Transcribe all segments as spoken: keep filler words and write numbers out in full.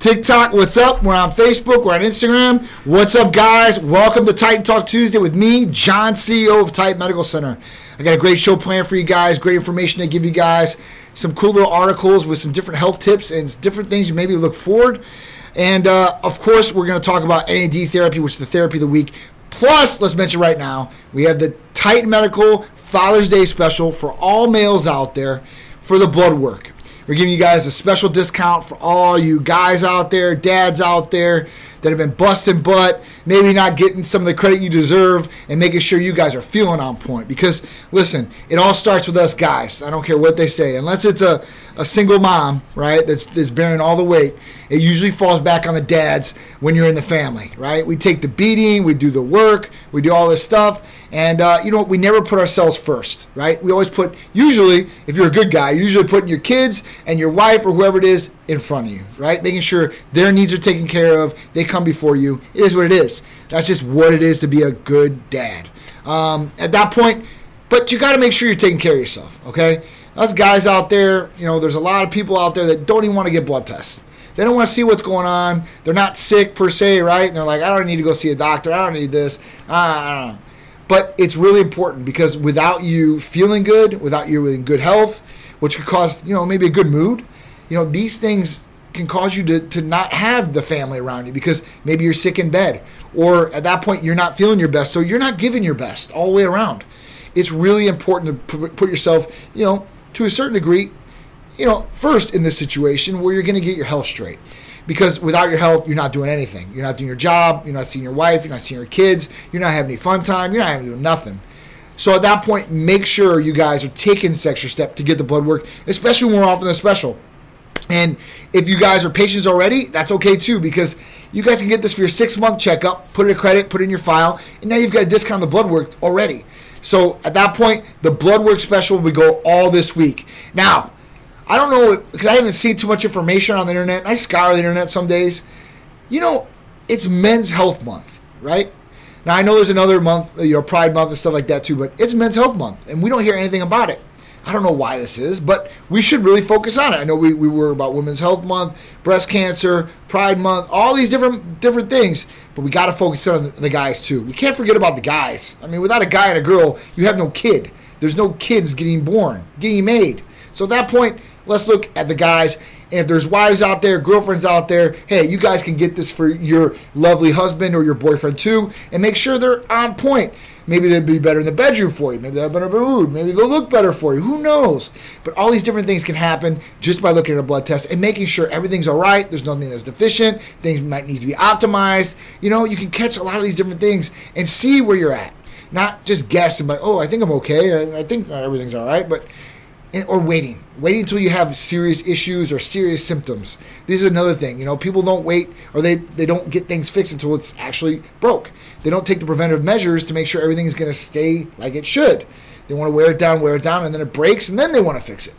TikTok, what's up? We're on Facebook. We're on Instagram. What's up, guys? Welcome to Titan Talk Tuesday with me, John, C E O of Titan Medical Center. I got a great show planned for you guys, great information to give you guys, some cool little articles with some different health tips and different things you maybe look forward. And, uh, of course, we're going to talk about N A D therapy, which is the therapy of the week. Plus, let's mention right now, we have the Titan Medical Father's Day special for all males out there for the blood work. We're giving you guys a special discount for all you guys out there, dads out there that have been busting butt, maybe not getting some of the credit you deserve, and making sure you guys are feeling on point. Because, listen, it all starts with us guys. I don't care what they say. Unless it's a, a single mom, right, that's, that's bearing all the weight, it usually falls back on the dads when you're in the family, right? We take the beating, we do the work, we do all this stuff. And, uh, you know, we never put ourselves first, right? We always put, usually, if you're a good guy, you're usually putting your kids and your wife or whoever it is in front of you, right? Making sure their needs are taken care of. They come before you. It is what it is. That's just what it is to be a good dad. Um, at that point, but you got to make sure you're taking care of yourself, okay? Us guys out there, you know, there's a lot of people out there that don't even want to get blood tests. They don't want to see what's going on. They're not sick per se, right? And they're like, I don't need to go see a doctor. I don't need this. I don't know. But it's really important because without you feeling good, without you in good health, which could cause, you know, maybe a good mood, you know, these things can cause you to, to not have the family around you because maybe you're sick in bed or at that point you're not feeling your best. So you're not giving your best all the way around. It's really important to put yourself, you know, to a certain degree, you know, first in this situation where you're going to get your health straight. Because without your health, you're not doing anything. You're not doing your job. You're not seeing your wife. You're not seeing your kids. You're not having any fun time. You're not doing nothing. So at that point, make sure you guys are taking this extra step to get the blood work, especially when we're off in the special. And if you guys are patients already, that's okay too, because you guys can get this for your six-month checkup, put it in a credit, put it in your file, and now you've got a discount on the blood work already. So at that point, the blood work special will go all this week. Now, I don't know, because I haven't seen too much information on the internet. I scour the internet some days. You know, it's Men's Health Month, right? Now, I know there's another month, you know, Pride Month and stuff like that too, but it's Men's Health Month, and we don't hear anything about it. I don't know why this is, but we should really focus on it. I know we, we were about Women's Health Month, breast cancer, Pride Month, all these different different things, but we got to focus on the guys too. We can't forget about the guys. I mean, without a guy and a girl, you have no kid. There's no kids getting born, getting made. So at that point, let's look at the guys. And if there's wives out there, girlfriends out there, hey, you guys can get this for your lovely husband or your boyfriend too. And make sure they're on point. Maybe they'll be better in the bedroom for you. Maybe they'll have better mood. Maybe they'll look better for you. Who knows? But all these different things can happen just by looking at a blood test and making sure everything's all right. There's nothing that's deficient. Things might need to be optimized. You know, you can catch a lot of these different things and see where you're at. Not just guess and be like, oh, I think I'm okay. I think everything's all right. But Or waiting. Waiting until you have serious issues or serious symptoms. This is another thing. You know, people don't wait or they, they don't get things fixed until it's actually broke. They don't take the preventive measures to make sure everything is going to stay like it should. They want to wear it down, wear it down, and then it breaks, and then they want to fix it.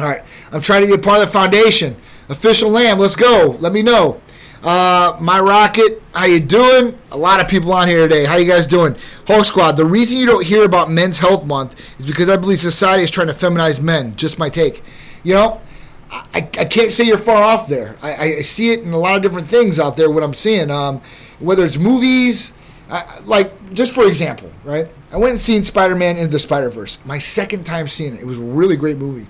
All right. I'm trying to be a part of the foundation. Official Lamb, let's go. Let me know. Uh, My Rocket, how you doing? A lot of people on here today. How you guys doing? Hulk Squad, the reason you don't hear about Men's Health Month is because I believe society is trying to feminize men. Just my take. You know, I, I can't say you're far off there. I, I see it in a lot of different things out there, what I'm seeing. Um, whether it's movies, I, like just for example, right? I went and seen Spider-Man Into the Spider-Verse. My second time seeing it. It was a really great movie.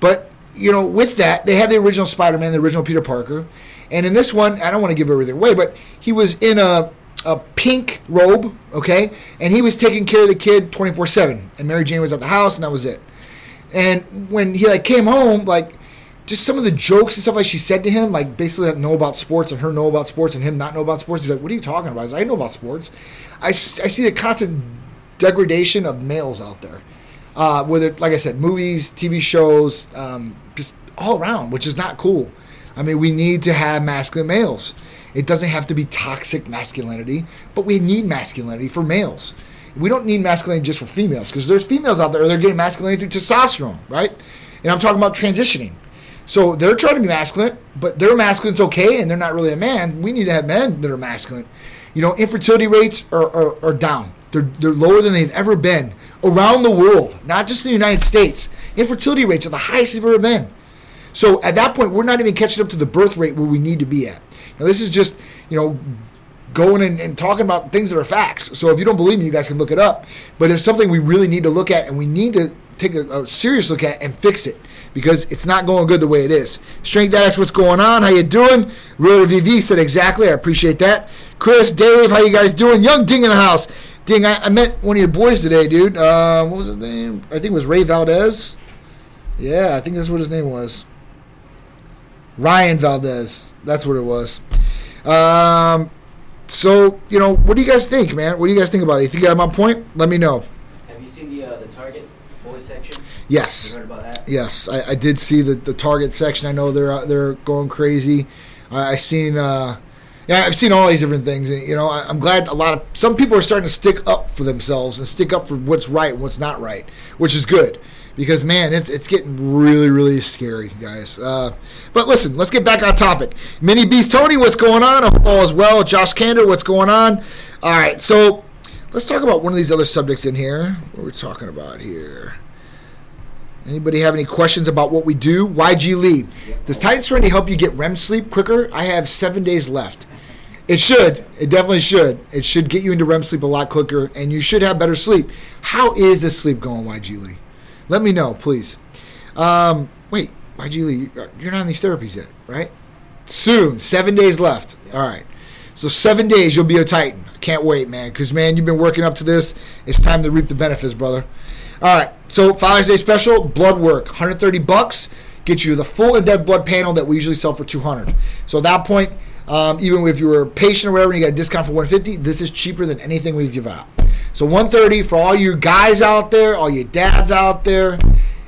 But, you know, with that, they had the original Spider-Man, the original Peter Parker. And in this one, I don't want to give everything away, but he was in a, a pink robe, okay? And he was taking care of the kid twenty-four seven. And Mary Jane was at the house, and that was it. And when he, like, came home, like, just some of the jokes and stuff like she said to him, like, basically that know about sports and her know about sports and him not know about sports. He's like, what are you talking about? I was like, I know about sports. I, I see the constant degradation of males out there. Uh, whether, like I said, movies, T V shows, um, just all around, which is not cool. I mean, we need to have masculine males. It doesn't have to be toxic masculinity, but we need masculinity for males. We don't need masculinity just for females because there's females out there that are getting masculinity through testosterone, right? And I'm talking about transitioning. So they're trying to be masculine, but their masculine's okay and they're not really a man. We need to have men that are masculine. You know, infertility rates are, are, are down. They're, they're lower than they've ever been around the world, not just in the United States. Infertility rates are the highest they've ever been. So at that point, we're not even catching up to the birth rate where we need to be at. Now, this is just, you know, going and, and talking about things that are facts. So if you don't believe me, you guys can look it up. But it's something we really need to look at, and we need to take a, a serious look at and fix it, because it's not going good the way it is. Strength, that's what's going on. How you doing? Real V V said exactly. I appreciate that. Chris, Dave, how you guys doing? Young Ding in the house. Ding, I, I met one of your boys today, dude. Uh, what was his name? I think it was Ray Valdez. Yeah, I think that's what his name was. Ryan Valdez. That's what it was. Um, so, you know, what do you guys think, man? What do you guys think about it? You think I'm on point? Let me know. Have you seen the uh, the Target boys section? Yes. You heard about that? Yes, I, I did see the, the Target section. I know they're they're going crazy. I, I seen. Uh, Yeah, I've seen all these different things, and you know, I, I'm glad a lot of some people are starting to stick up for themselves and stick up for what's right and what's not right, which is good, because man, it's it's getting really, really scary, guys. Uh, but listen, let's get back on topic. Mini Beast Tony, what's going on? I hope all is well. Josh Kander, what's going on? All right, so let's talk about one of these other subjects in here. What are we talking about here? Anybody have any questions about what we do? Y G Lee, does Titan Serenity help you get R E M sleep quicker? I have seven days left. It should. It definitely should. It should get you into R E M sleep a lot quicker, and you should have better sleep. How is this sleep going, Y G Lee? Let me know, please. Um, wait, Y G Lee, you're not on these therapies yet, right? Soon. Seven days left. All right. So seven days, you'll be a Titan. I can't wait, man, because, man, you've been working up to this. It's time to reap the benefits, brother. All right, so Father's Day special, blood work, one hundred thirty bucks, get you the full in-depth blood panel that we usually sell for two hundred. So at that point, um, even if you were a patient or whatever, and you got a discount for one hundred fifty, this is cheaper than anything we've given out. So one hundred thirty for all you guys out there, all your dads out there.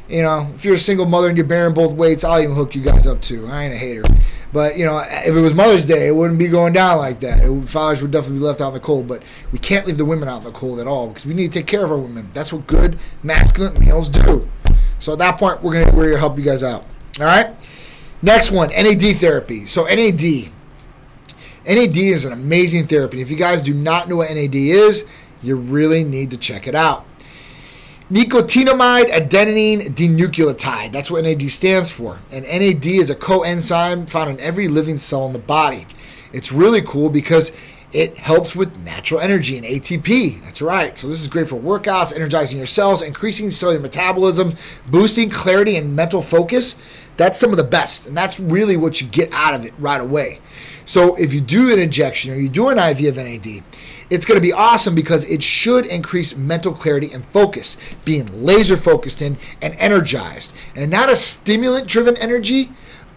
You know, if you're a single mother and you're bearing both weights, I'll even hook you guys up too. I ain't a hater. But, you know, if it was Mother's Day, it wouldn't be going down like that. It would, fathers would definitely be left out in the cold. But we can't leave the women out in the cold at all, because we need to take care of our women. That's what good masculine males do. So at that point, we're going to we're gonna help you guys out. All right? Next one, N A D therapy. So N A D. N A D is an amazing therapy. If you guys do not know what N A D is, you really need to check it out. Nicotinamide adenine denucleotide. That's what N A D stands for. And N A D is a coenzyme found in every living cell in the body. It's really cool because it helps with natural energy and A T P. That's right. So this is great for workouts, energizing your cells, increasing cellular metabolism, boosting clarity and mental focus. That's some of the best. And that's really what you get out of it right away. So if you do an injection or you do an I V of N A D, it's going to be awesome because it should increase mental clarity and focus, being laser focused in and energized. And not a stimulant-driven energy,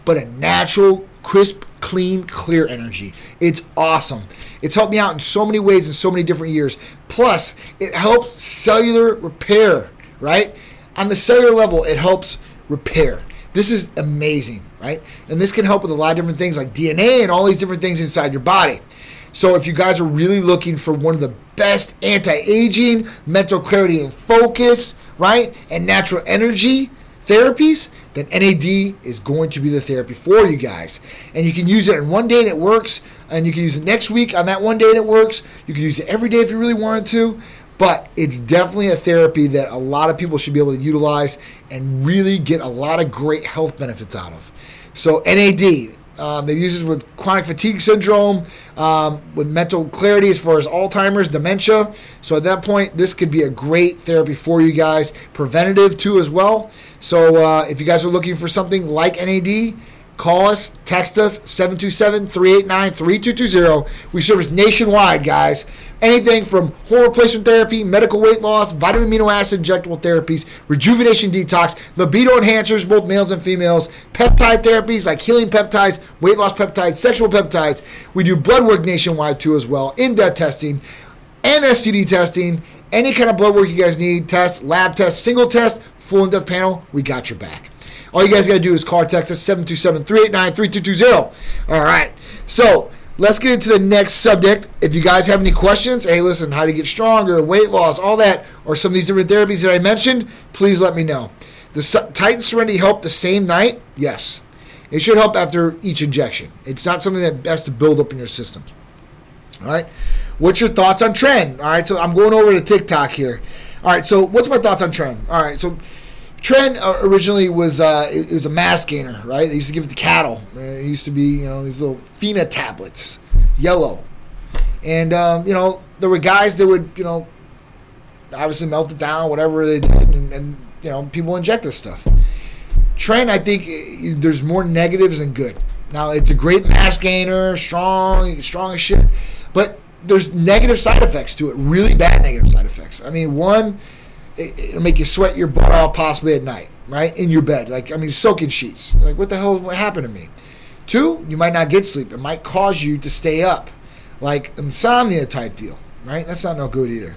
but a natural, crisp, clean, clear energy. It's awesome. It's helped me out in so many ways in so many different years. Plus, it helps cellular repair, right? On the cellular level, it helps repair. This is amazing, right? And this can help with a lot of different things like D N A and all these different things inside your body. So if you guys are really looking for one of the best anti-aging, mental clarity and focus, right, and natural energy therapies, then N A D is going to be the therapy for you guys. And you can use it on one day and it works, and you can use it next week on that one day and it works. You can use it every day if you really wanted to. But it's definitely a therapy that a lot of people should be able to utilize and really get a lot of great health benefits out of. So N A D, um, they use this with chronic fatigue syndrome, um, with mental clarity as far as Alzheimer's, dementia. So at that point, this could be a great therapy for you guys. Preventative too as well. So uh, if you guys are looking for something like N A D, call us, text us, seven two seven, three eight nine, three two two zero. We service nationwide, guys. Anything from hormone replacement therapy, medical weight loss, vitamin amino acid injectable therapies, rejuvenation detox, libido enhancers, both males and females, peptide therapies like healing peptides, weight loss peptides, sexual peptides. We do blood work nationwide, too, as well, in-depth testing and S T D testing. Any kind of blood work you guys need, tests, lab tests, single test, full in-depth panel, we got your back. All you guys got to do is call or text us, seven two seven, three eight nine, three two two zero. All right. So let's get into the next subject. If you guys have any questions, hey, listen, how to get stronger, weight loss, all that, or some of these different therapies that I mentioned, please let me know. Does Titan Serenity help the same night? Yes. It should help after each injection. It's not something that has to build up in your system. All right. What's your thoughts on Tren? All right. So I'm going over to TikTok here. All right. So what's my thoughts on Tren? All right. So Tren originally was uh, it was a mass gainer, right? They used to give it to cattle. It used to be, you know, these little Phena tablets, yellow. And, um, you know, there were guys that would, you know, obviously melt it down, whatever they did, and, and you know, people inject this stuff. Tren, I think there's more negatives than good. Now, it's a great mass gainer, strong, strong as shit, but there's negative side effects to it, really bad negative side effects. I mean, one, it'll make you sweat your butt out possibly at night, right? In your bed. Like, I mean, soaking sheets. Like, what the hell happened to me? Two, you might not get sleep. It might cause you to stay up. Like, insomnia type deal, right? That's not no good either.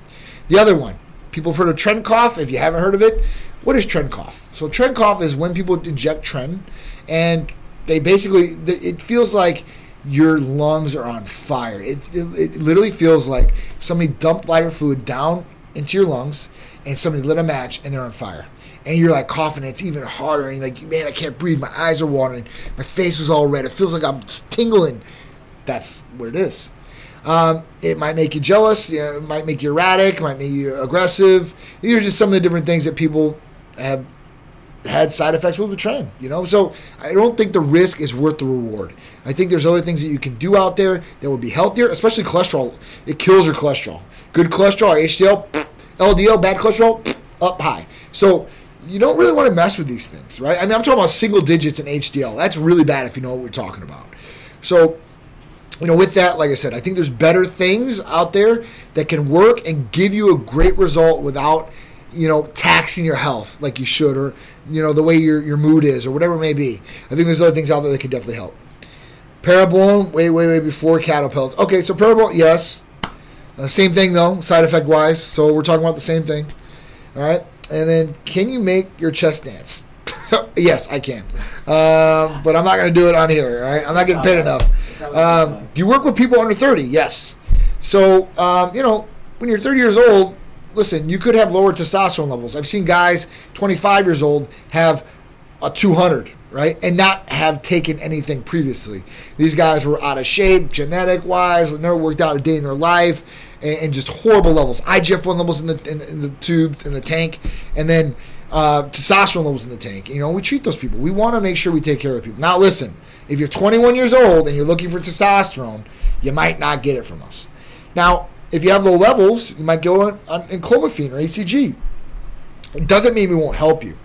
The other one, people have heard of Tren cough. If you haven't heard of it, what is Tren cough? So Tren cough is when people inject Tren, and they basically, it feels like your lungs are on fire. It, it, it literally feels like somebody dumped lighter fluid down into your lungs, and somebody lit a match, and they're on fire. And you're like coughing, and it's even harder. And you're like, man, I can't breathe. My eyes are watering. My face is all red. It feels like I'm tingling. That's what it is. Um, it might make you jealous. You know, it might make you erratic. It might make you aggressive. These are just some of the different things that people have had side effects with the Tren, you know? So I don't think the risk is worth the reward. I think there's other things that you can do out there that would be healthier, especially cholesterol. It kills your cholesterol. Good cholesterol, H D L, L D L, bad cholesterol, up high. So you don't really want to mess with these things, right? I mean, I'm talking about single digits in H D L. That's really bad if you know what we're talking about. So, you know, with that, like I said, I think there's better things out there that can work and give you a great result without, you know, taxing your health like you should, or, you know, the way your your mood is, or whatever it may be. I think there's other things out there that could definitely help. Parabolism, way, way, way before cattle pelts. Okay, so Parabolism, yes. Uh, same thing, though, side effect wise. So we're talking about the same thing. All right. And then, can you make your chest dance? Yes, I can. Uh, but I'm not going to do it on here. All right. I'm not getting paid enough. Um, do you work with people under thirty? Yes. So, um, you know, when you're thirty years old, listen, you could have lower testosterone levels. I've seen guys twenty-five years old have a two hundred, right, and not have taken anything previously. These guys were out of shape, genetic-wise, never worked out a day in their life, and, and just horrible levels. I G F one levels in the in, in the tube, in the tank, and then uh, testosterone levels in the tank. You know, we treat those people. We want to make sure we take care of people. Now, listen, if you're twenty-one years old and you're looking for testosterone, you might not get it from us. Now, if you have low levels, you might go on, on Enclomiphene or H C G. It doesn't mean we won't help you,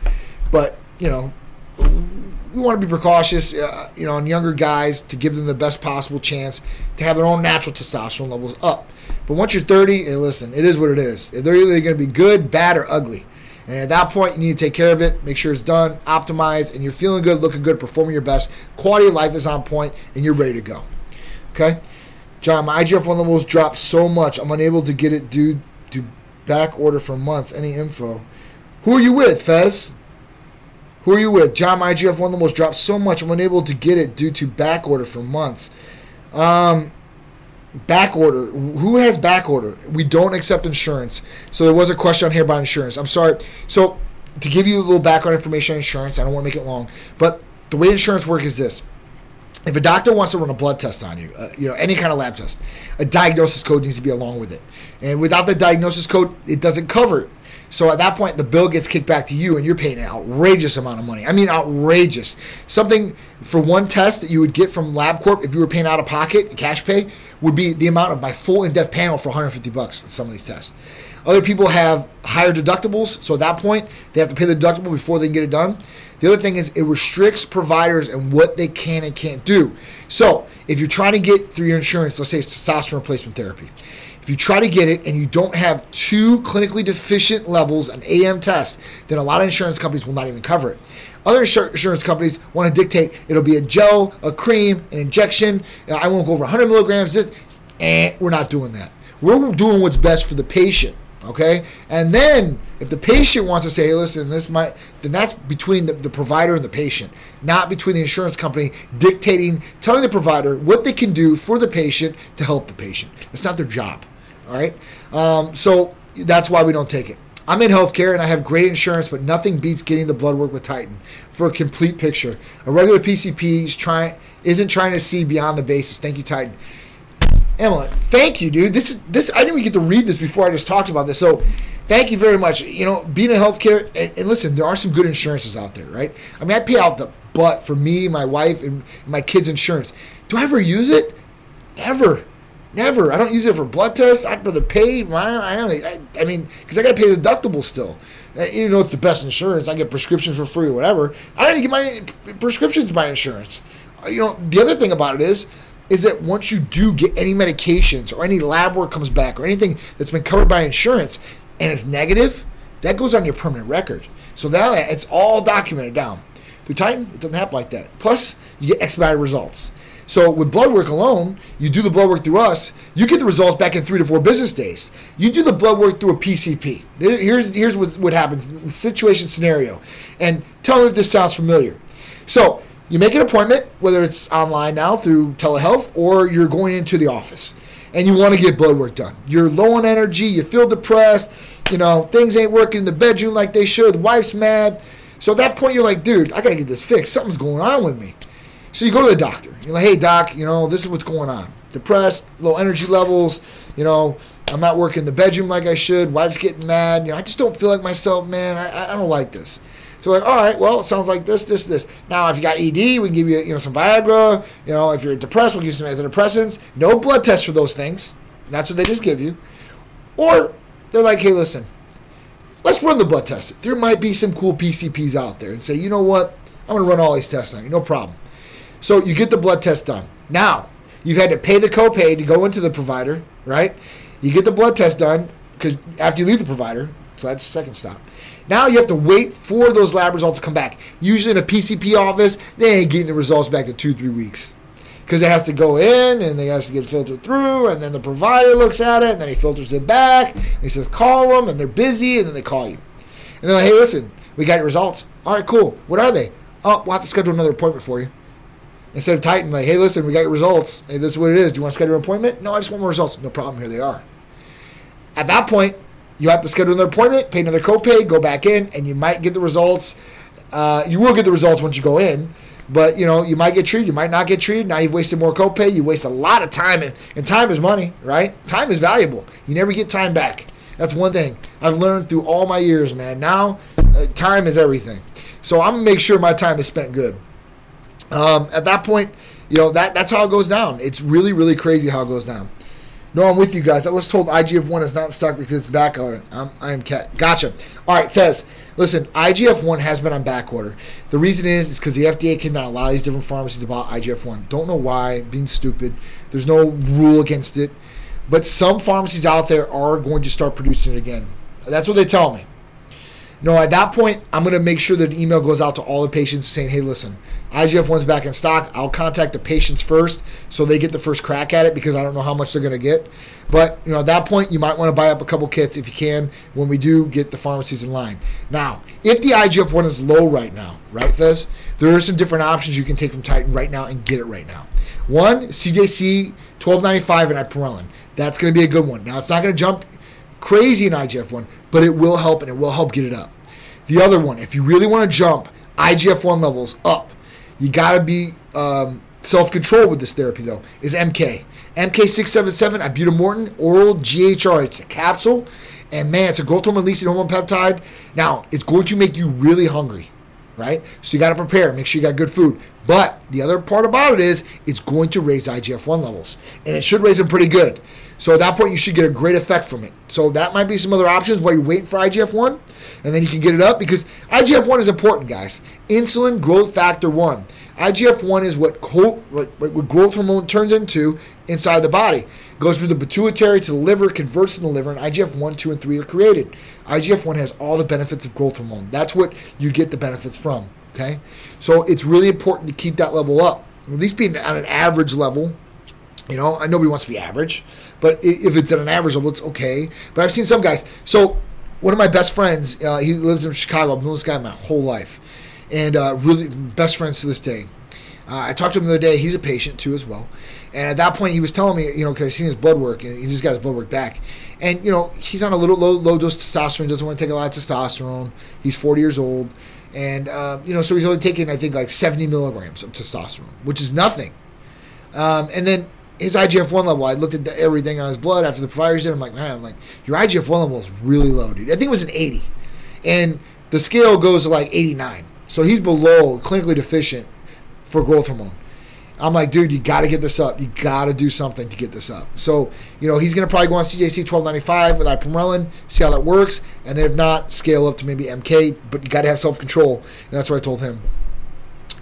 but, you know, we want to be precautious, uh, you know, on younger guys to give them the best possible chance to have their own natural testosterone levels up. But once you're thirty, hey, listen, it is what it is. They're either going to be good, bad, or ugly. And at that point, you need to take care of it, make sure it's done, optimized, and you're feeling good, looking good, performing your best. Quality of life is on point, and you're ready to go. Okay? John, my I G F one levels dropped so much. I'm unable to get it due to back order for months. Any info? Who are you with, Fez? Who are you with? John, my I G F one levels dropped so much. I'm unable to get it due to back order for months. Um, back order. Who has back order? We don't accept insurance. So there was a question on here about insurance. I'm sorry. So to give you a little background information on insurance, I don't want to make it long, but the way insurance works is this. If a doctor wants to run a blood test on you, uh, you know, any kind of lab test, a diagnosis code needs to be along with it. And without the diagnosis code, it doesn't cover it. So at that point, the bill gets kicked back to you, and you're paying an outrageous amount of money. I mean, outrageous. Something for one test that you would get from LabCorp if you were paying out of pocket, cash pay, would be the amount of my full in-depth panel for one hundred fifty bucks in some of these tests. Other people have higher deductibles, so at that point, they have to pay the deductible before they can get it done. The other thing is it restricts providers and what they can and can't do. So if you're trying to get through your insurance, let's say it's testosterone replacement therapy. If you try to get it and you don't have two clinically deficient levels, an A M test, then a lot of insurance companies will not even cover it. Other insur- insurance companies want to dictate it'll be a gel, a cream, an injection. I won't go over one hundred milligrams. This, eh, we're not doing that. We're doing what's best for the patient. Okay, and then if the patient wants to say, hey, listen, this might, then that's between the, the provider and the patient, not between the insurance company dictating, telling the provider what they can do for the patient to help the patient. That's not their job. All right, um, so that's why we don't take it. I'm in healthcare and I have great insurance, but nothing beats getting the blood work with Titan for a complete picture. A regular P C P is trying, isn't trying to see beyond the basis. Thank you, Titan. Emily, thank you, dude. This is this. I didn't even get to read this before I just talked about this. So, Thank you very much. You know, being in healthcare, and, and listen, there are some good insurances out there, right? I mean, I pay out the butt for me, my wife, and my kids' insurance. Do I ever use it? Never. Never. I don't use it for blood tests. I'd rather pay. I, don't, I, I mean, because I got to pay the deductible still. Even though it's the best insurance, I get prescriptions for free or whatever. I don't even get my prescriptions by insurance. You know, the other thing about it is, is that once you do get any medications or any lab work comes back or anything that's been covered by insurance and it's negative, that goes on your permanent record. So that it's all documented down. Through Titan, it doesn't happen like that. Plus, you get expedited results. So with blood work alone, you do the blood work through us, you get the results back in three to four business days. You do the blood work through a P C P. Here's, here's what, what happens, the situation scenario. And tell me if this sounds familiar. So you make an appointment, whether it's online now through telehealth or you're going into the office and you want to get blood work done. You're low on energy, you feel depressed, you know, things ain't working in the bedroom like they should, wife's mad. So at that point you're like, dude, I got to get this fixed. Something's going on with me. So you go to the doctor. You're like, hey, doc, you know, this is what's going on. Depressed, low energy levels. You know, I'm not working in the bedroom like I should. Wife's getting mad. You know, I just don't feel like myself, man. I, I don't like this. So like, all right, well, it sounds like this, this, this. Now, if you got E D, we can give you, you know, some Viagra. You know, if you're depressed, we'll give you some antidepressants. No blood tests for those things. That's what they just give you. Or they're like, hey, listen, let's run the blood test. There might be some cool P C Ps out there and say, you know what? I'm going to run all these tests on you. No problem. So you get the blood test done. Now, you've had to pay the copay to go into the provider, right? You get the blood test done because after you leave the provider, so that's the second stop. Now you have to wait for those lab results to come back. Usually in a P C P office, they ain't getting the results back in two, three weeks because it has to go in and it has to get filtered through and then the provider looks at it and then he filters it back. And he says, call them and they're busy and then they call you. And they're like, hey, listen, we got your results. All right, cool. What are they? Oh, we'll have to schedule another appointment for you. Instead of Titan, like, hey, listen, we got your results. Hey, this is what it is. Do you want to schedule an appointment? No, I just want more results. No problem. Here they are. At that point, you have to schedule another appointment, pay another copay, go back in, and you might get the results. Uh, you will get the results once you go in, but, you know, you might get treated. You might not get treated. Now you've wasted more copay. You waste a lot of time, and, and time is money, right? Time is valuable. You never get time back. That's one thing I've learned through all my years, man. Now, uh, time is everything. So I'm going to make sure my time is spent good. Um, at that point, you know, that, that's how it goes down. It's really, really crazy how it goes down. No, I'm with you guys. I was told I G F one is not in stock because it's back order. I'm, I'm cat. Gotcha. All right, Tez. Listen, I G F one has been on back order. The reason is is because the F D A cannot allow these different pharmacies to buy I G F one. Don't know why. Being stupid. There's no rule against it. But some pharmacies out there are going to start producing it again. That's what they tell me. No, at that point, I'm going to make sure that an email goes out to all the patients saying, hey, listen, I G F one's back in stock. I'll contact the patients first so they get the first crack at it because I don't know how much they're going to get. But, you know, at that point, you might want to buy up a couple kits if you can when we do get the pharmacies in line. Now, if the I G F one is low right now, right, Fez, there are some different options you can take from Titan right now and get it right now. One, C J C twelve ninety-five and Iporellin. That's going to be a good one. Now, it's not going to jump crazy in I G F one, but it will help, and it will help get it up. The other one, if you really want to jump I G F one levels up, you got to be um, self-controlled with this therapy, though, is M K. M K six seventy-seven, Ibutamortin, oral G H R. It's a capsule, and, man, it's a growth hormone-releasing hormone peptide. Now, it's going to make you really hungry, right? So you got to prepare. Make sure you got good food. But the other part about it is it's going to raise I G F one levels, and it should raise them pretty good. So at that point, you should get a great effect from it. So that might be some other options while you wait for I G F one, and then you can get it up because I G F one is important, guys. Insulin growth factor one. I G F one is what, co- what, what growth hormone turns into inside the body. It goes through the pituitary to the liver, converts in the liver, and I G F one, two, and three are created. I G F one has all the benefits of growth hormone. That's what you get the benefits from, okay? So it's really important to keep that level up, at least being on an average level. You know, nobody wants to be average, but if it's at an average level, it's okay. But I've seen some guys. So one of my best friends, uh, he lives in Chicago. I've known this guy my whole life, and uh, really best friends to this day. Uh, I talked to him the other day. He's a patient too as well. And at that point, he was telling me, you know, because I seen his blood work, and he just got his blood work back. And you know, he's on a little low, low dose testosterone. Doesn't want to take a lot of testosterone. He's forty years old, and uh, you know, so he's only taking I think like seventy milligrams of testosterone, which is nothing. Um, and then his I G F one level, I looked at everything on his blood after the providers did. I'm like, man, I'm like, your I G F one level is really low, dude. I think it was an eighty. And the scale goes to like eighty-nine. So he's below clinically deficient for growth hormone. I'm like, dude, you got to get this up. You got to do something to get this up. So, you know, he's going to probably go on C J C twelve ninety-five with Iporellin, see how that works. And then if not, scale up to maybe M K. But you got to have self-control. And that's what I told him.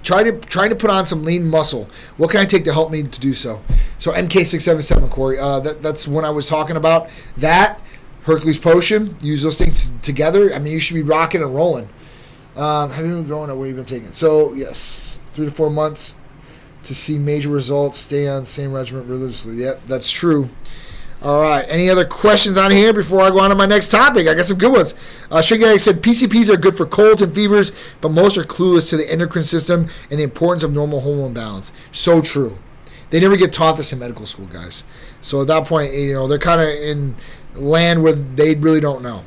Try to, trying to put on some lean muscle. What can I take to help me to do so? So M K six seventy-seven, Corey. Uh, that, that's when I was talking about that. Hercules Potion. Use those things together. I mean, you should be rocking and rolling. Um, have you been growing or what have you been taking? So, yes, three to four months. To see major results, stay on the same regimen religiously. Yep, that's true. All right, any other questions on here before I go on to my next topic? I got some good ones. Uh, Shiggy said P C Ps are good for colds and fevers, but most are clueless to the endocrine system and the importance of normal hormone balance. So true. They never get taught this in medical school, guys. So at that point, you know, they're kind of in land where they really don't know.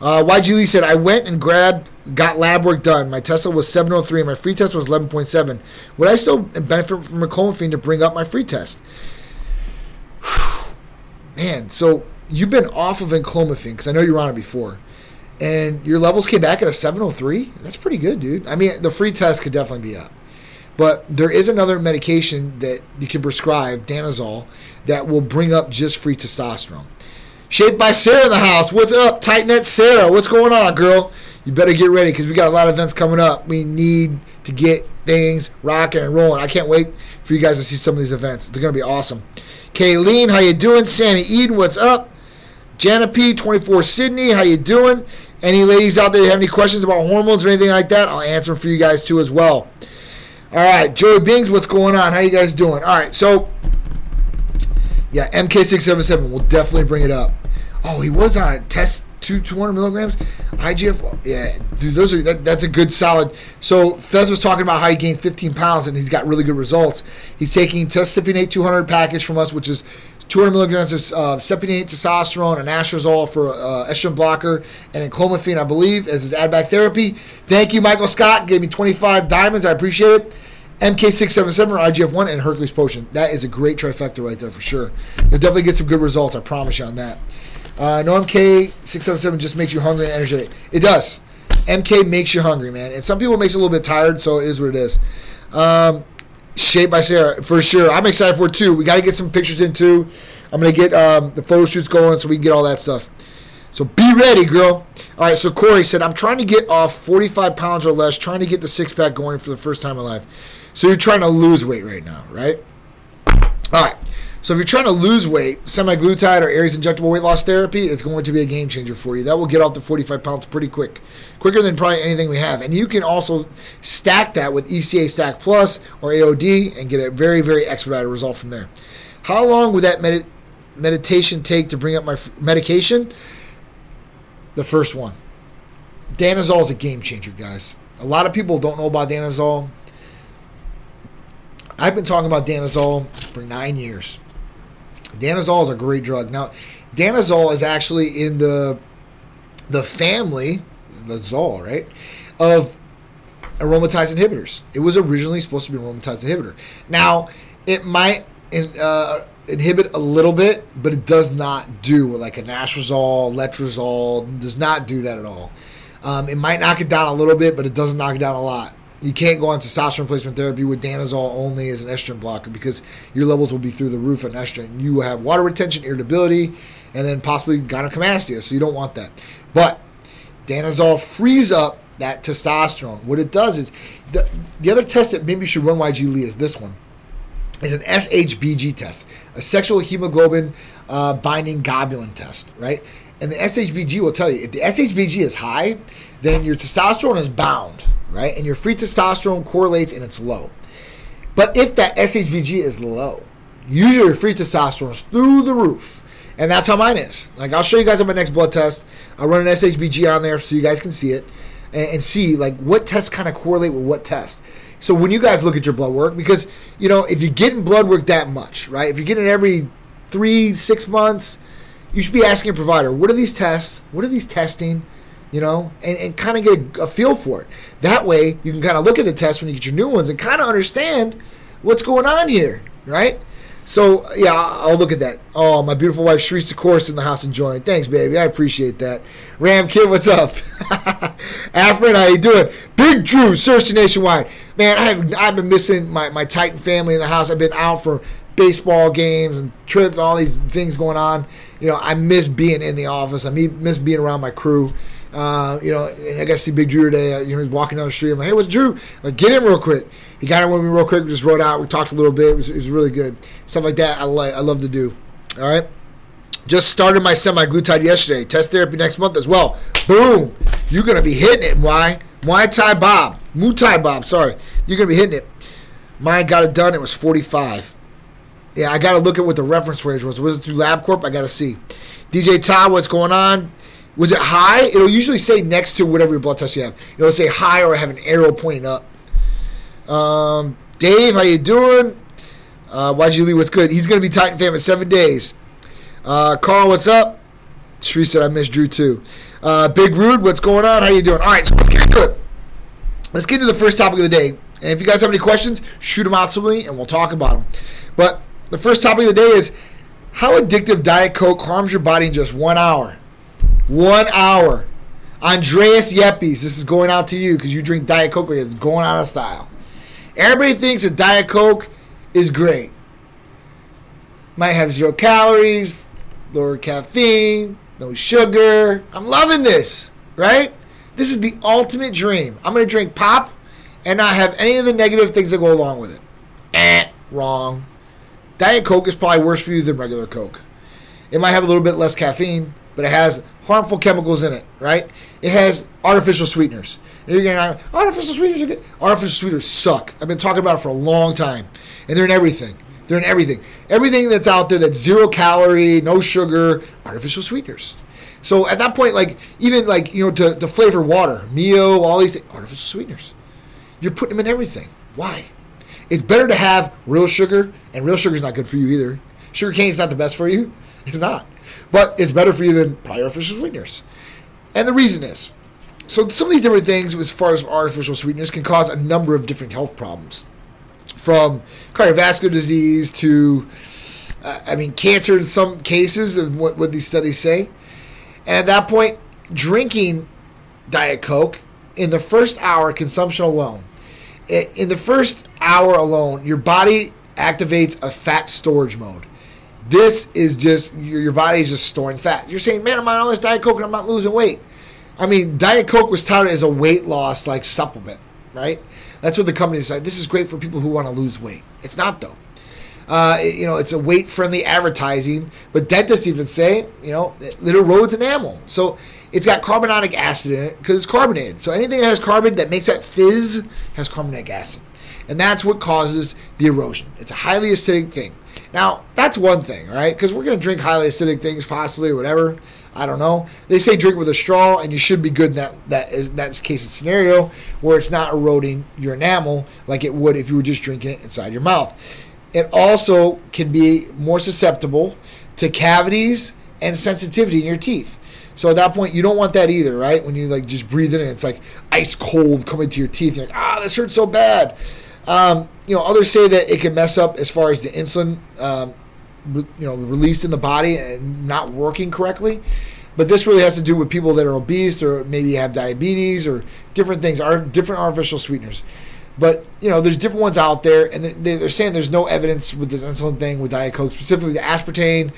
Uh, Y G Lee said, I went and grabbed, got lab work done. My Tesla was seven oh three and my free test was eleven point seven. Would I still benefit from Enclomiphene to bring up my free test? Man, so you've been off of Enclomiphene because I know you were on it before. And your levels came back at a seven oh three? That's pretty good, dude. I mean, the free test could definitely be up. But there is another medication that you can prescribe, Danazol, that will bring up just free testosterone. Shaped by Sarah in the house. What's up, Titanette Sarah? What's going on, girl? You better get ready because we got a lot of events coming up. We need to get things rocking and rolling. I can't wait for you guys to see some of these events. They're going to be awesome. Kayleen, how you doing? Sammy Eden, what's up? Jana P, twenty-four Sydney, how you doing? Any ladies out there that have any questions about hormones or anything like that, I'll answer them for you guys too as well. All right, Joey Bings, what's going on? How you guys doing? All right, so... yeah, M K six seventy-seven will definitely bring it up. Oh, he was on it. Test two, two hundred milligrams. I G F, yeah, dude, those are that, that's a good solid. So Fez was talking about how he gained fifteen pounds and he's got really good results. He's taking Tesipinate two hundred package from us, which is two hundred milligrams of uh, Sepinate, testosterone, and Anastrozole for uh, estrogen blocker, and Enclomiphene, I believe, as his add-back therapy. Thank you, Michael Scott. Gave me twenty-five diamonds. I appreciate it. M K six seventy-seven or I G F one and Hercules Potion. That is a great trifecta right there for sure. You'll definitely get some good results, I promise you on that. Uh, no, M K six seventy-seven just makes you hungry and energetic. It does. M K makes you hungry, man. And some people it makes you a little bit tired, so it is what it is. Um, Shaped by Sarah, for sure. I'm excited for it, too. We got to get some pictures in, too. I'm going to get um, the photo shoots going so we can get all that stuff. So be ready, girl. All right, so Corey said, I'm trying to get off forty-five pounds or less, trying to get the six-pack going for the first time in my life. So you're trying to lose weight right now, right? All right. So if you're trying to lose weight, semaglutide or Aries injectable weight loss therapy is going to be a game changer for you. That will get off the forty-five pounds pretty quick, quicker than probably anything we have. And you can also stack that with E C A Stack Plus or A O D and get a very, very expedited result from there. How long would that med- meditation take to bring up my f- medication? The first one. Danazol is a game changer, guys. A lot of people don't know about Danazol. I've been talking about Danazol for nine years. Danazol is a great drug. Now, Danazol is actually in the the family, the Zol, right, of aromatase inhibitors. It was originally supposed to be an aromatase inhibitor. Now, it might in, uh, inhibit a little bit, but it does not do like a anastrozole, letrozole, does not do that at all. Um, it might knock it down a little bit, but it doesn't knock it down a lot. You can't go on testosterone replacement therapy with Danazol only as an estrogen blocker because your levels will be through the roof on estrogen. You will have water retention, irritability, and then possibly gynecomastia, so you don't want that. But Danazol frees up that testosterone. What it does is, the, the other test that maybe you should run Y G Lee is this one, is an S H B G test, a sexual hemoglobin uh, binding globulin test, right? And the S H B G will tell you, if the S H B G is high, then your testosterone is bound, right? And your free testosterone correlates and it's low. But if that S H B G is low, usually your free testosterone is through the roof. And that's how mine is. Like, I'll show you guys on my next blood test. I'll run an S H B G on there so you guys can see it and, and see, like, what tests kind of correlate with what test. So when you guys look at your blood work, because, you know, if you're getting blood work that much, right, if you're getting it every three, six months, you should be asking your provider, what are these tests? What are these testing? You know, and, and kind of get a, a feel for it. That way, you can kind of look at the test when you get your new ones and kind of understand what's going on here, right? So, yeah, I'll look at that. Oh, my beautiful wife, Sharice, of course, in the house enjoying. Thanks, baby. I appreciate that. Ram Kid, what's up? Afrin, how you doing? Big Drew, search nationwide. Man, I've, I've been missing my, my Titan family in the house. I've been out for baseball games and trips, all these things going on. You know, I miss being in the office. I miss being around my crew. Uh, you know, and I got to see Big Drew today. You know, he's walking down the street. I'm like, hey, what's Drew? Like, get in real quick. He got in with me real quick. We just rode out. We talked a little bit. It was, it was really good. Stuff like that I like. I love to do. All right. Just started my semaglutide yesterday. Test therapy next month as well. Boom. You're going to be hitting it. Why? Muay Thai Bob. Muay Thai Bob. Sorry. You're going to be hitting it. Mine got it done. It was forty-five. Yeah, I got to look at what the reference range was. Was it through LabCorp? I got to see. D J Todd, what's going on? Was it high? It'll usually say next to whatever your blood test you have. It'll say high or have an arrow pointing up. Um, Dave, how you doing? Uh, Y G Lee, what's good? He's going to be Titan fam in seven days. Uh, Carl, what's up? Sharice said I missed Drew too. Uh, Big Rude, what's going on? How you doing? All right, so let's get to it. Let's get into the first topic of the day. And if you guys have any questions, shoot them out to me and we'll talk about them. But the first topic of the day is how addictive Diet Coke harms your body in just one hour. One hour. Andreas Yepes, this is going out to you because you drink Diet Coke like it's going out of style. Everybody thinks that Diet Coke is great. Might have zero calories, lower caffeine, no sugar. I'm loving this, right? This is the ultimate dream. I'm going to drink pop and not have any of the negative things that go along with it. Eh, wrong. Diet Coke is probably worse for you than regular Coke. It might have a little bit less caffeine, but it has harmful chemicals in it, right? It has artificial sweeteners. You're gonna artificial sweeteners are good. Artificial sweeteners suck. I've been talking about it for a long time, and they're in everything. They're in everything. Everything that's out there that's zero calorie, no sugar, artificial sweeteners. So at that point, like even like you know to, to flavor water, Mio, all these things, artificial sweeteners. You're putting them in everything. Why? It's better to have real sugar, and real sugar is not good for you either. Sugar cane is not the best for you. It's not. But it's better for you than probably artificial sweeteners. And the reason is, so some of these different things as far as artificial sweeteners can cause a number of different health problems. From cardiovascular disease to, uh, I mean, cancer in some cases of what, what these studies say. And at that point, drinking Diet Coke in the first hour consumption alone, in the first hour alone, your body activates a fat storage mode. This is just, your, your body is just storing fat. You're saying, man, I'm on all this Diet Coke and I'm not losing weight. I mean, Diet Coke was touted as a weight loss like supplement, right? That's what the company decided. This is great for people who want to lose weight. It's not, though. Uh, it, you know, it's a weight-friendly advertising, but dentists even say, you know, it, it erodes enamel. So it's got carbonic acid in it because it's carbonated. So anything that has carbon that makes that fizz has carbonic acid. And that's what causes the erosion. It's a highly acidic thing. Now, that's one thing, right? Because we're going to drink highly acidic things possibly or whatever. I don't know. They say drink with a straw, and you should be good in that, that, is, that case and scenario where it's not eroding your enamel like it would if you were just drinking it inside your mouth. It also can be more susceptible to cavities and sensitivity in your teeth. So at that point, you don't want that either, right? When you like just breathe in it, it's like ice cold coming to your teeth. You're like, ah, this hurts so bad. Um, you know, others say that it can mess up as far as the insulin, um, re- you know, released in the body and not working correctly. But this really has to do with people that are obese or maybe have diabetes or different things, are different artificial sweeteners. But, you know, there's different ones out there, and they're, they're saying there's no evidence with this insulin thing with Diet Coke, specifically the aspartame,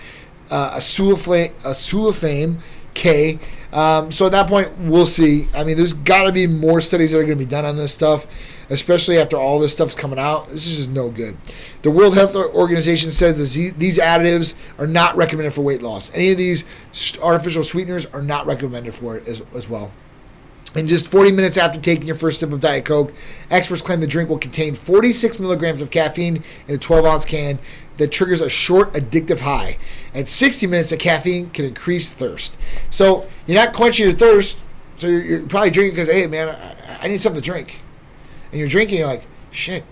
uh, asulfame, asulfame K. Um, so at that point, we'll see. I mean, there's got to be more studies that are going to be done on this stuff, especially after all this stuff's coming out. This is just no good. The World Health Organization says that these additives are not recommended for weight loss. Any of these artificial sweeteners are not recommended for it as, as well. And just forty minutes after taking your first sip of Diet Coke, experts claim the drink will contain forty-six milligrams of caffeine in a twelve-ounce can that triggers a short addictive high. At sixty minutes, the caffeine can increase thirst. So you're not quenching your thirst, so you're, you're probably drinking because, hey, man, I, I need something to drink. And you're drinking, you're like, shit,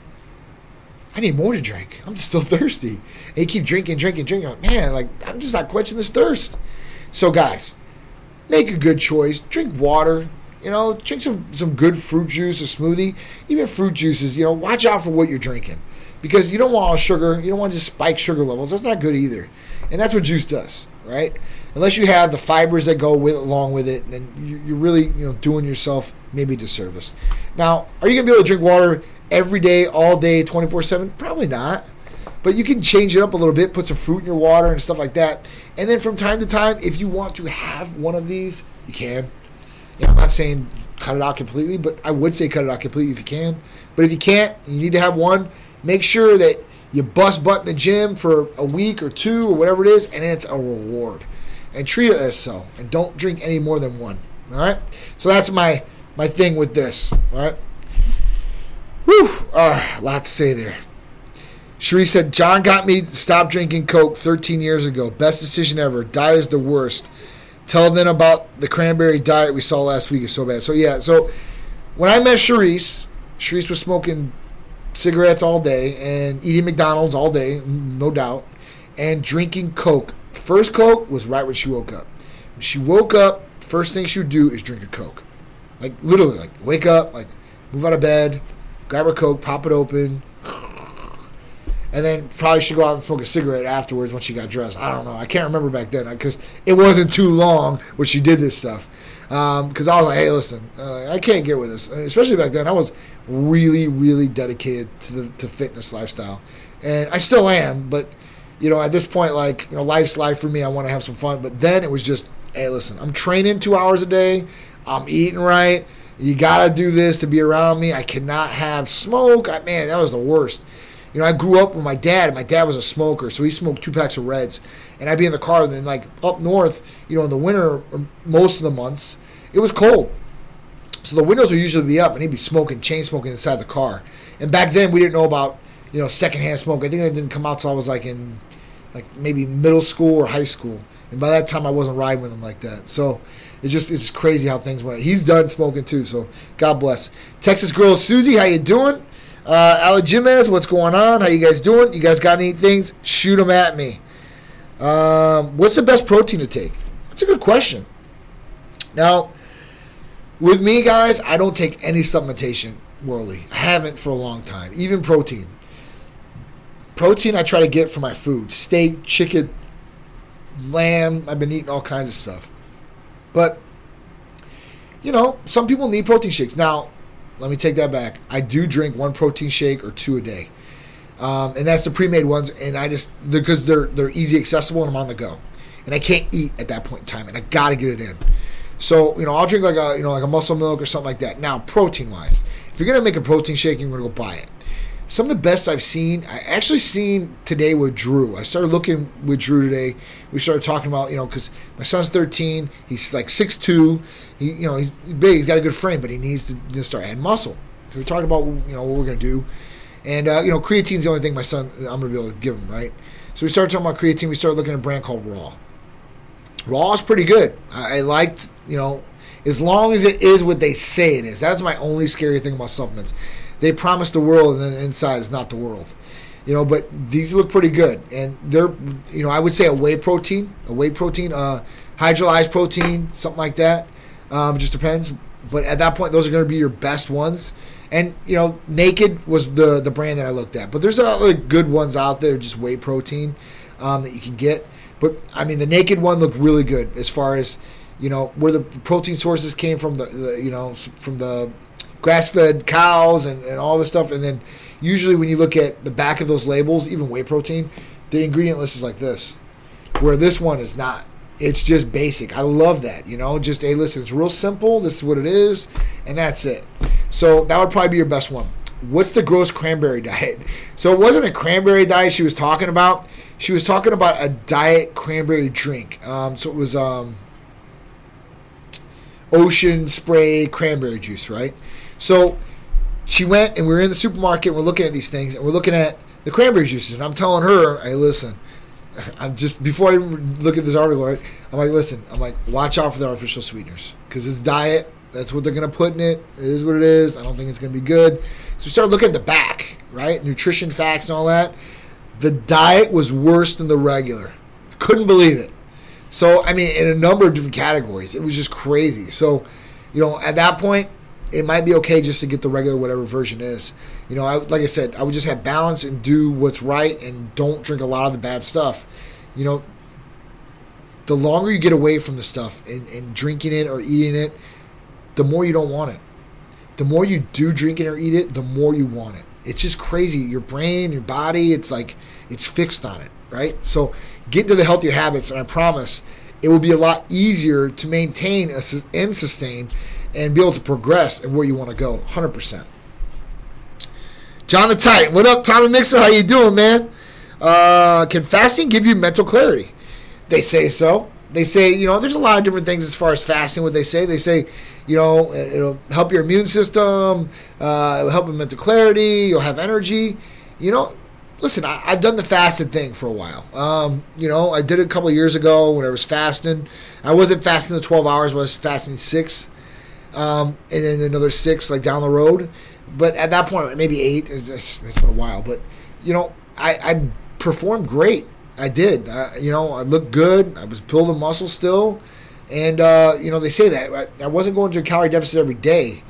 I need more to drink. I'm still thirsty. And you keep drinking, drinking, drinking. Like, man, like I'm just not quenching this thirst. So, guys, make a good choice. Drink water. You know, drink some, some good fruit juice or smoothie. Even fruit juices, you know, watch out for what you're drinking. because you don't want all sugar. You don't want to just spike sugar levels. That's not good either. And that's what juice does, right? Unless you have the fibers that go with along with it, then you're really, you know, doing yourself maybe a disservice. Now, are you going to be able to drink water every day, all day, twenty-four seven? Probably not. But you can change it up a little bit, put some fruit in your water and stuff like that. And then from time to time, if you want to have one of these, you can. You know, I'm not saying cut it out completely, but I would say cut it out completely if you can. But if you can't, you need to have one. Make sure that you bust butt in the gym for a week or two or whatever it is, and it's a reward. And treat it as so. And don't drink any more than one. All right? So that's my, my thing with this. All right? Whew. All right. A lot to say there. Sheree said, John got me to stop drinking Coke thirteen years ago. Best decision ever. Diet is the worst. Tell them about the cranberry diet we saw last week. It's so bad. So, yeah. So, when I met Charisse, Charisse was smoking cigarettes all day and eating McDonald's all day, no doubt, and drinking Coke. First Coke was right when she woke up. When she woke up, first thing she would do is drink a Coke. Like, literally, like, wake up, like, move out of bed, grab her Coke, pop it open, and then probably should go out and smoke a cigarette afterwards when she got dressed. I don't know. I can't remember back then because it wasn't too long when she did this stuff. Because um, I was like, hey, listen, uh, I can't get with this. And especially back then, I was really, really dedicated to the to fitness lifestyle. And I still am. But, you know, at this point, like, you know, life's life for me. I want to have some fun. But then it was just, hey, listen, I'm training two hours a day. I'm eating right. You got to do this to be around me. I cannot have smoke. I, man, that was the worst. You know, I grew up with my dad, and my dad was a smoker, so he smoked two packs of Reds. And I'd be in the car, and then, like, up north, you know, in the winter, or most of the months, it was cold. So the windows would usually be up, and he'd be smoking, chain smoking inside the car. And back then, we didn't know about, you know, secondhand smoke. I think that didn't come out until I was, like, in, like, maybe middle school or high school. And by that time, I wasn't riding with him like that. So it's just it's just crazy how things went. He's done smoking, too, so God bless. Texas Girl Susie, how you doing? Uh, Ala Jimenez, what's going on? How you guys doing? You guys got any things? Shoot them at me. Um, what's the best protein to take? That's a good question. Now, with me, guys, I don't take any supplementation, worldly. I haven't for a long time, even protein. Protein I try to get from my food. Steak, chicken, lamb. I've been eating all kinds of stuff. But, you know, some people need protein shakes. Now, let me take that back. I do drink one protein shake or two a day. Um, and that's the pre-made ones. And I just, because they're, they're easy accessible and I'm on the go. And I can't eat at that point in time. And I got to get it in. So, you know, I'll drink like a, you know, like a muscle milk or something like that. Now, protein-wise, if you're going to make a protein shake, you're going to go buy it. Some of the best I've seen, I actually seen today with Drew. I started looking with Drew today. We started talking about, you know, because my son's thirteen. He's like six two. He, you know, he's big. He's got a good frame, but he needs to, you know, start adding muscle. So we talked about, you know, what we're going to do. And, uh, you know, creatine's the only thing my son, I'm going to be able to give him, right? So we started talking about creatine. We started looking at a brand called Raw. Raw is pretty good. I, I liked, you know, as long as it is what they say it is. That's my only scary thing about supplements. They promise the world, and then inside is not the world, you know. But these look pretty good, and they're, you know, I would say a whey protein, a whey protein, uh, hydrolyzed protein, something like that. Um, just depends. But at that point, those are going to be your best ones. And you know, Naked was the the brand that I looked at, but there's other good ones out there, just whey protein um, that you can get. But I mean, the Naked one looked really good as far as you know where the protein sources came from. The, the you know from the grass-fed cows and, and all this stuff. And then usually when you look at the back of those labels, even whey protein, the ingredient list is like this, where this one is not. It's just basic. I love that, you know, just, hey, listen, it's real simple. This is what it is, and that's it. So that would probably be your best one. What's the gross cranberry diet? So it wasn't a cranberry diet she was talking about. She was talking about a diet cranberry drink. Um, so it was um, Ocean Spray cranberry juice, right? So she went, and we were in the supermarket, and we're looking at these things, and we're looking at the cranberry juices, and I'm telling her, hey, listen, I'm just, before I even look at this article, right, I'm like, listen, I'm like, watch out for the artificial sweeteners, because it's diet, that's what they're going to put in it, it is what it is, I don't think it's going to be good. So we started looking at the back, right, nutrition facts and all that. The diet was worse than the regular. I couldn't believe it. So, I mean, in a number of different categories, it was just crazy. So, you know, at that point, it might be okay just to get the regular whatever version is. You know, I, like I said, I would just have balance and do what's right and don't drink a lot of the bad stuff. You know, the longer you get away from the stuff and, and drinking it or eating it, the more you don't want it. The more you do drink it or eat it, the more you want it. It's just crazy. Your brain, your body, it's like it's fixed on it, right? So get into the healthier habits, and I promise it will be a lot easier to maintain and sustain and be able to progress and where you want to go, one hundred percent. John the Titan, what up, Tommy Mixer? How you doing, man? Uh, can fasting give you mental clarity? They say so. They say, you know, there's a lot of different things as far as fasting, what they say. They say, you know, it'll help your immune system, uh, it'll help with mental clarity, you'll have energy. You know, listen, I, I've done the fasted thing for a while. Um, you know, I did it a couple of years ago when I was fasting. I wasn't fasting the twelve hours, but I was fasting six, um, and then another six, like down the road. But at that point, maybe eight, it's, just, it's been a while. But, you know, I, I performed great. I did. I, you know, I looked good. I was building muscle still. And, uh, you know, they say that. I, I wasn't going to a calorie deficit every day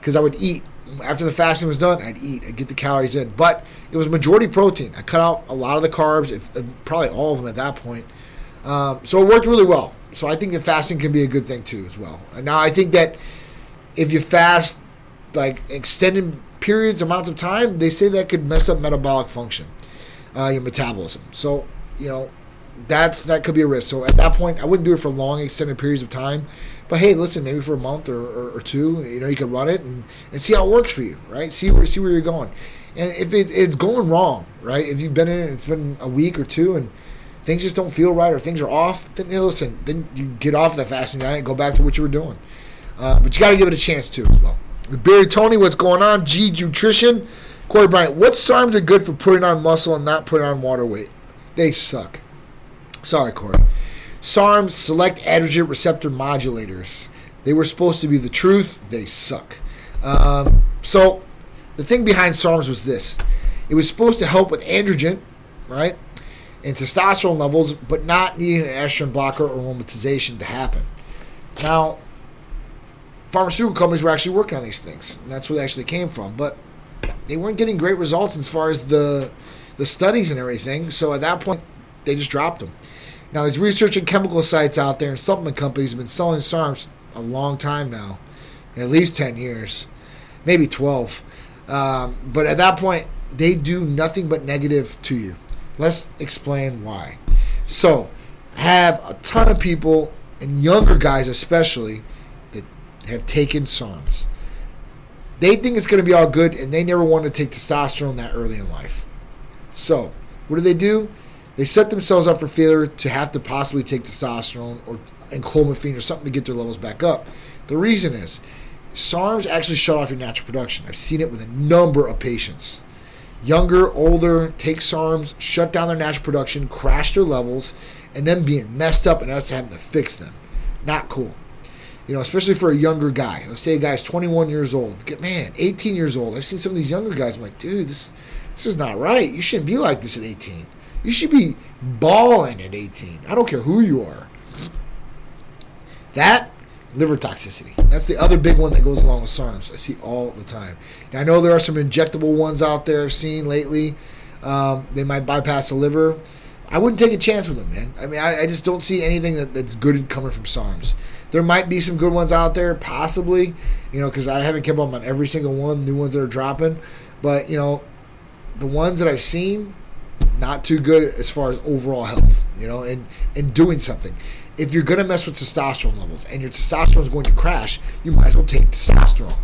because I would eat. After the fasting was done, I'd eat. I'd get the calories in. But it was majority protein. I cut out a lot of the carbs, if, probably all of them at that point. Um, so it worked really well. So I think that fasting can be a good thing too as well. And now I think that if you fast like extended periods, amounts of time, they say that could mess up metabolic function, uh, your metabolism. So, you know, that's that could be a risk. So at that point, I wouldn't do it for long, extended periods of time. But hey, listen, maybe for a month or, or, or two, you know, you can run it and, and see how it works for you, right? See where see where you're going, and if it, it's going wrong, right? If you've been in it, and it's been a week or two, and things just don't feel right or things are off, then hey, listen, then you get off that fasting diet and go back to what you were doing. Uh, but you got to give it a chance too as well. Barry Tony, what's going on? G Nutrition, Corey Bryant, what sarms are good for putting on muscle and not putting on water weight? They suck. Sorry, Corey. SARMs, select androgen receptor modulators. They were supposed to be the truth. They suck. Um, so the thing behind SARMs was this. It was supposed to help with androgen, right, and testosterone levels, but not needing an estrogen blocker or aromatization to happen. Now, pharmaceutical companies were actually working on these things, and that's where they actually came from. But they weren't getting great results as far as the, the studies and everything. So at that point, they just dropped them. Now, there's research and chemical sites out there and supplement companies have been selling SARMs a long time now, at least ten years, maybe twelve. Um, but at that point, they do nothing but negative to you. Let's explain why. So, have a ton of people, and younger guys especially, that have taken SARMs. They think it's going to be all good, and they never want to take testosterone that early in life. So, what do they do? They set themselves up for failure to have to possibly take testosterone or enclomiphene or something to get their levels back up. The reason is SARMs actually shut off your natural production. I've seen it with a number of patients. Younger, older, take SARMs, shut down their natural production, crash their levels, and then being messed up and us having to fix them. Not cool. You know, especially for a younger guy. Let's say a guy's twenty-one years old. Man, eighteen years old. I've seen some of these younger guys. I'm like, dude, this, this is not right. You shouldn't be like this at eighteen. You should be balling at eighteen. I don't care who you are. That, liver toxicity. That's the other big one that goes along with SARMs. I see all the time. And I know there are some injectable ones out there I've seen lately. Um, they might bypass the liver. I wouldn't take a chance with them, man. I mean, I, I just don't see anything that, that's good coming from SARMs. There might be some good ones out there, possibly, you know, because I haven't kept up on every single one, new ones that are dropping. But, you know, the ones that I've seen, not too good as far as overall health, you know, and, and doing something. If you're going to mess with testosterone levels and your testosterone is going to crash, you might as well take testosterone.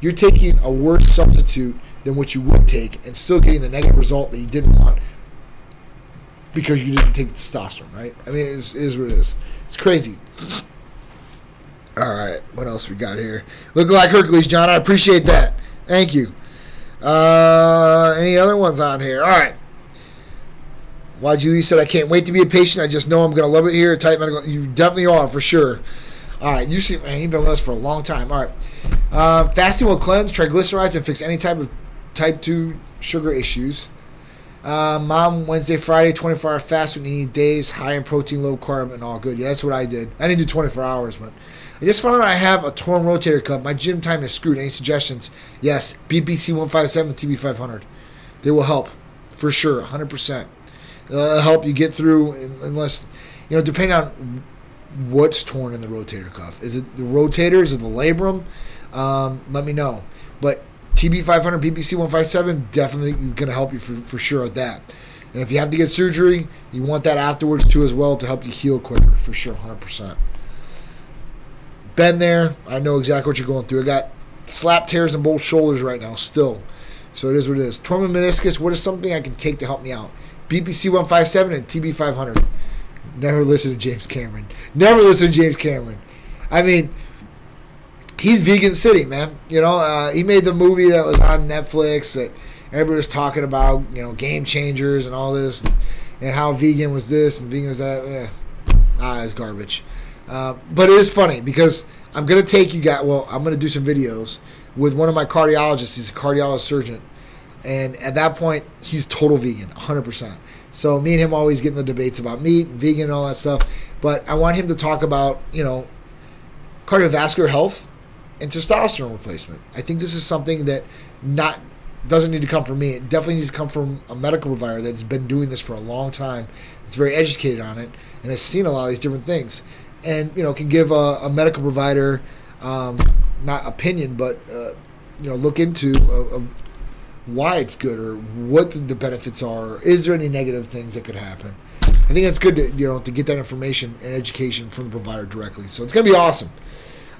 You're taking a worse substitute than what you would take and still getting the negative result that you didn't want because you didn't take the testosterone, right? I mean, it is, it is what it is. It's crazy. All right, what else we got here? Look like Hercules, John. I appreciate that. Thank you. Uh, any other ones on here? All right. Why Julie said, I can't wait to be a patient. I just know I'm going to love it here at Titan Medical. You definitely are, for sure. All right. You see, man, you've been with us for a long time. All right. Uh, fasting will cleanse triglycerides and fix any type of type two sugar issues. Uh, mom, Wednesday, Friday, twenty-four hour fast when you need days, high in protein, low carb, and all good. Yeah, that's what I did. I didn't do twenty-four hours, but I just found out I have a torn rotator cuff. My gym time is screwed. Any suggestions? Yes, B P C one fifty-seven, T B five hundred. They will help for sure, one hundred percent. They'll help you get through unless, you know, depending on what's torn in the rotator cuff. Is it the rotator? Is it the labrum? Um, let me know. But T B five hundred, B P C one fifty-seven, definitely going to help you for, for sure at that. And if you have to get surgery, you want that afterwards too as well to help you heal quicker for sure, one hundred percent. Been there. I know exactly what you're going through. I got slap tears in both shoulders right now still. So it is what it is. Torn meniscus, what is something I can take to help me out? B P C one fifty-seven and T B five hundred. Never listen to James Cameron. Never listen to James Cameron. I mean, he's Vegan City, man. You know, uh, he made the movie that was on Netflix that everybody was talking about, you know, Game Changers and all this, and, and how vegan was this and vegan was that. Eh, ah, it's garbage. Uh, but it is funny because I'm going to take you guys, well, I'm going to do some videos with one of my cardiologists. He's a cardiologist surgeon. And at that point, he's total vegan, one hundred percent. So me and him always get in the debates about meat and vegan and all that stuff. But I want him to talk about, you know, cardiovascular health and testosterone replacement. I think this is something that not doesn't need to come from me. It definitely needs to come from a medical provider that's been doing this for a long time. It's very educated on it and has seen a lot of these different things. And, you know, can give a, a medical provider, um, not opinion, but, uh, you know, look into a, a why it's good or what the benefits are. Is there any negative things that could happen? I think that's good to, you know, to get that information and education from the provider directly. So it's going to be awesome.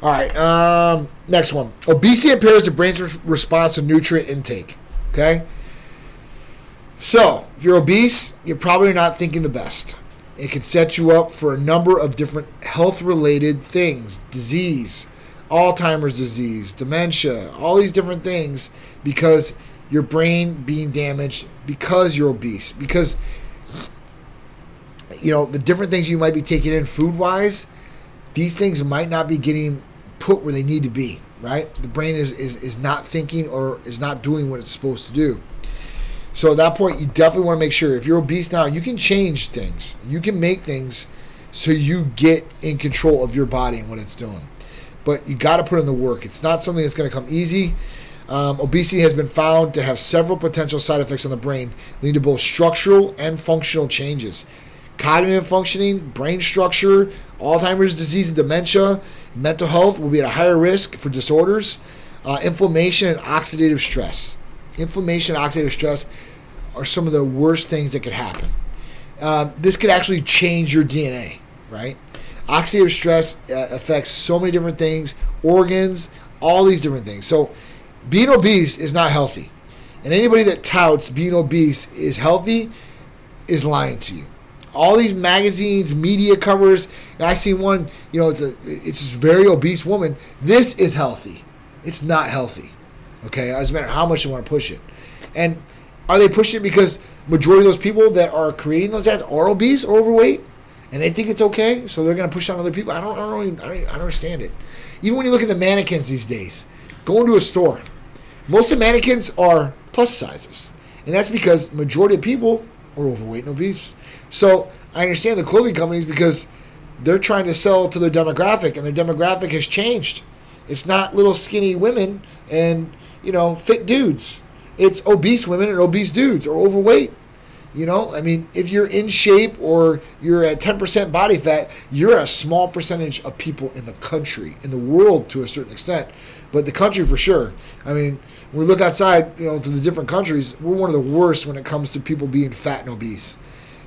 All right, um, next one. Obesity impairs the brain's response to nutrient intake, okay? So if you're obese, you're probably not thinking the best. It can set you up for a number of different health-related things, disease, Alzheimer's disease, dementia, all these different things because your brain being damaged because you're obese, because, you know, the different things you might be taking in food-wise, these things might not be getting put where they need to be, right? The brain is, is, is not thinking or is not doing what it's supposed to do. So at that point, you definitely want to make sure if you're obese now, you can change things. You can make things so you get in control of your body and what it's doing. But you got to put in the work. It's not something that's going to come easy. Um, obesity has been found to have several potential side effects on the brain, leading to both structural and functional changes. Cognitive functioning, brain structure, Alzheimer's disease and dementia, mental health will be at a higher risk for disorders, uh, inflammation and oxidative stress. Inflammation and oxidative stress are some of the worst things that could happen. Um, this could actually change your D N A, right? Oxidative stress uh, affects so many different things, organs, all these different things. So being obese is not healthy. And anybody that touts being obese is healthy is lying to you. All these magazines, media covers, and I see one, you know, it's a it's a very obese woman. This is healthy. It's not healthy. Okay, it doesn't matter how much you want to push it. And are they pushing it because majority of those people that are creating those ads are obese or overweight, and they think it's okay, so they're going to push it on other people? I don't, I don't, even, I don't, I don't understand it. Even when you look at the mannequins these days, go into a store, most of the mannequins are plus sizes, and that's because majority of people are overweight and obese. So I understand the clothing companies because they're trying to sell to their demographic, and their demographic has changed. It's not little skinny women and, you know, fit dudes. It's obese women and obese dudes or overweight. You know, I mean, if you're in shape or you're at ten percent body fat, you're a small percentage of people in the country, in the world to a certain extent, but the country for sure. I mean, when we look outside, you know, to the different countries, we're one of the worst when it comes to people being fat and obese.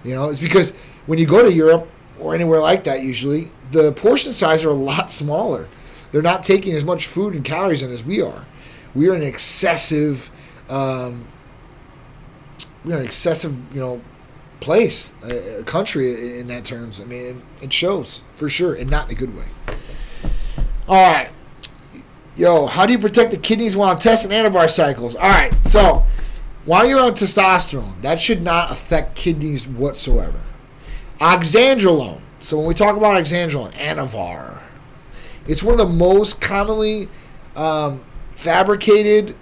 You know, it's because when you go to Europe or anywhere like that, usually the portion size are a lot smaller. They're not taking as much food and calories in as we are. We are an excessive, um, we are an excessive, you know, place, a, a country in that terms. I mean, it, it shows for sure, and not in a good way. All right, yo, how do you protect the kidneys while on test and Anavar cycles? All right, so while you're on testosterone, that should not affect kidneys whatsoever. Oxandrolone. So when we talk about oxandrolone, Anavar, it's one of the most commonly um, fabricated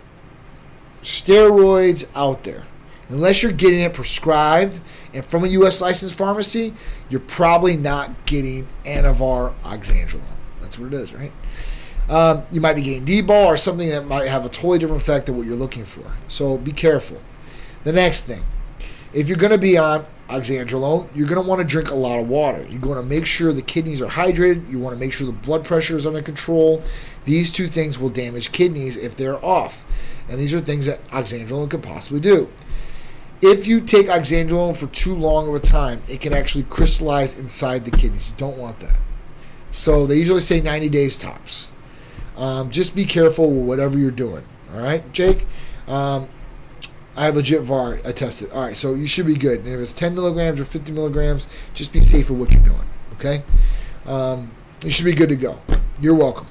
steroids out there. Unless you're getting it prescribed and from a U S licensed pharmacy, you're probably not getting Anavar Oxandrolone. That's what it is, right? Um, you might be getting D-ball or something that might have a totally different effect than what you're looking for. So be careful. The next thing, if you're going to be on Oxandrolone, you're going to want to drink a lot of water. You're going to make sure the kidneys are hydrated. You want to make sure the blood pressure is under control. These two things will damage kidneys if they're off. And these are things that Oxandrolone could possibly do. If you take Oxandrolone for too long of a time, it can actually crystallize inside the kidneys. You don't want that. So they usually say ninety days tops. Um, just be careful with whatever you're doing. All right, Jake? Um, I have legit V A R. I tested. All right, so you should be good. And if it's ten milligrams or fifty milligrams, just be safe with what you're doing, okay? Um, you should be good to go. You're welcome.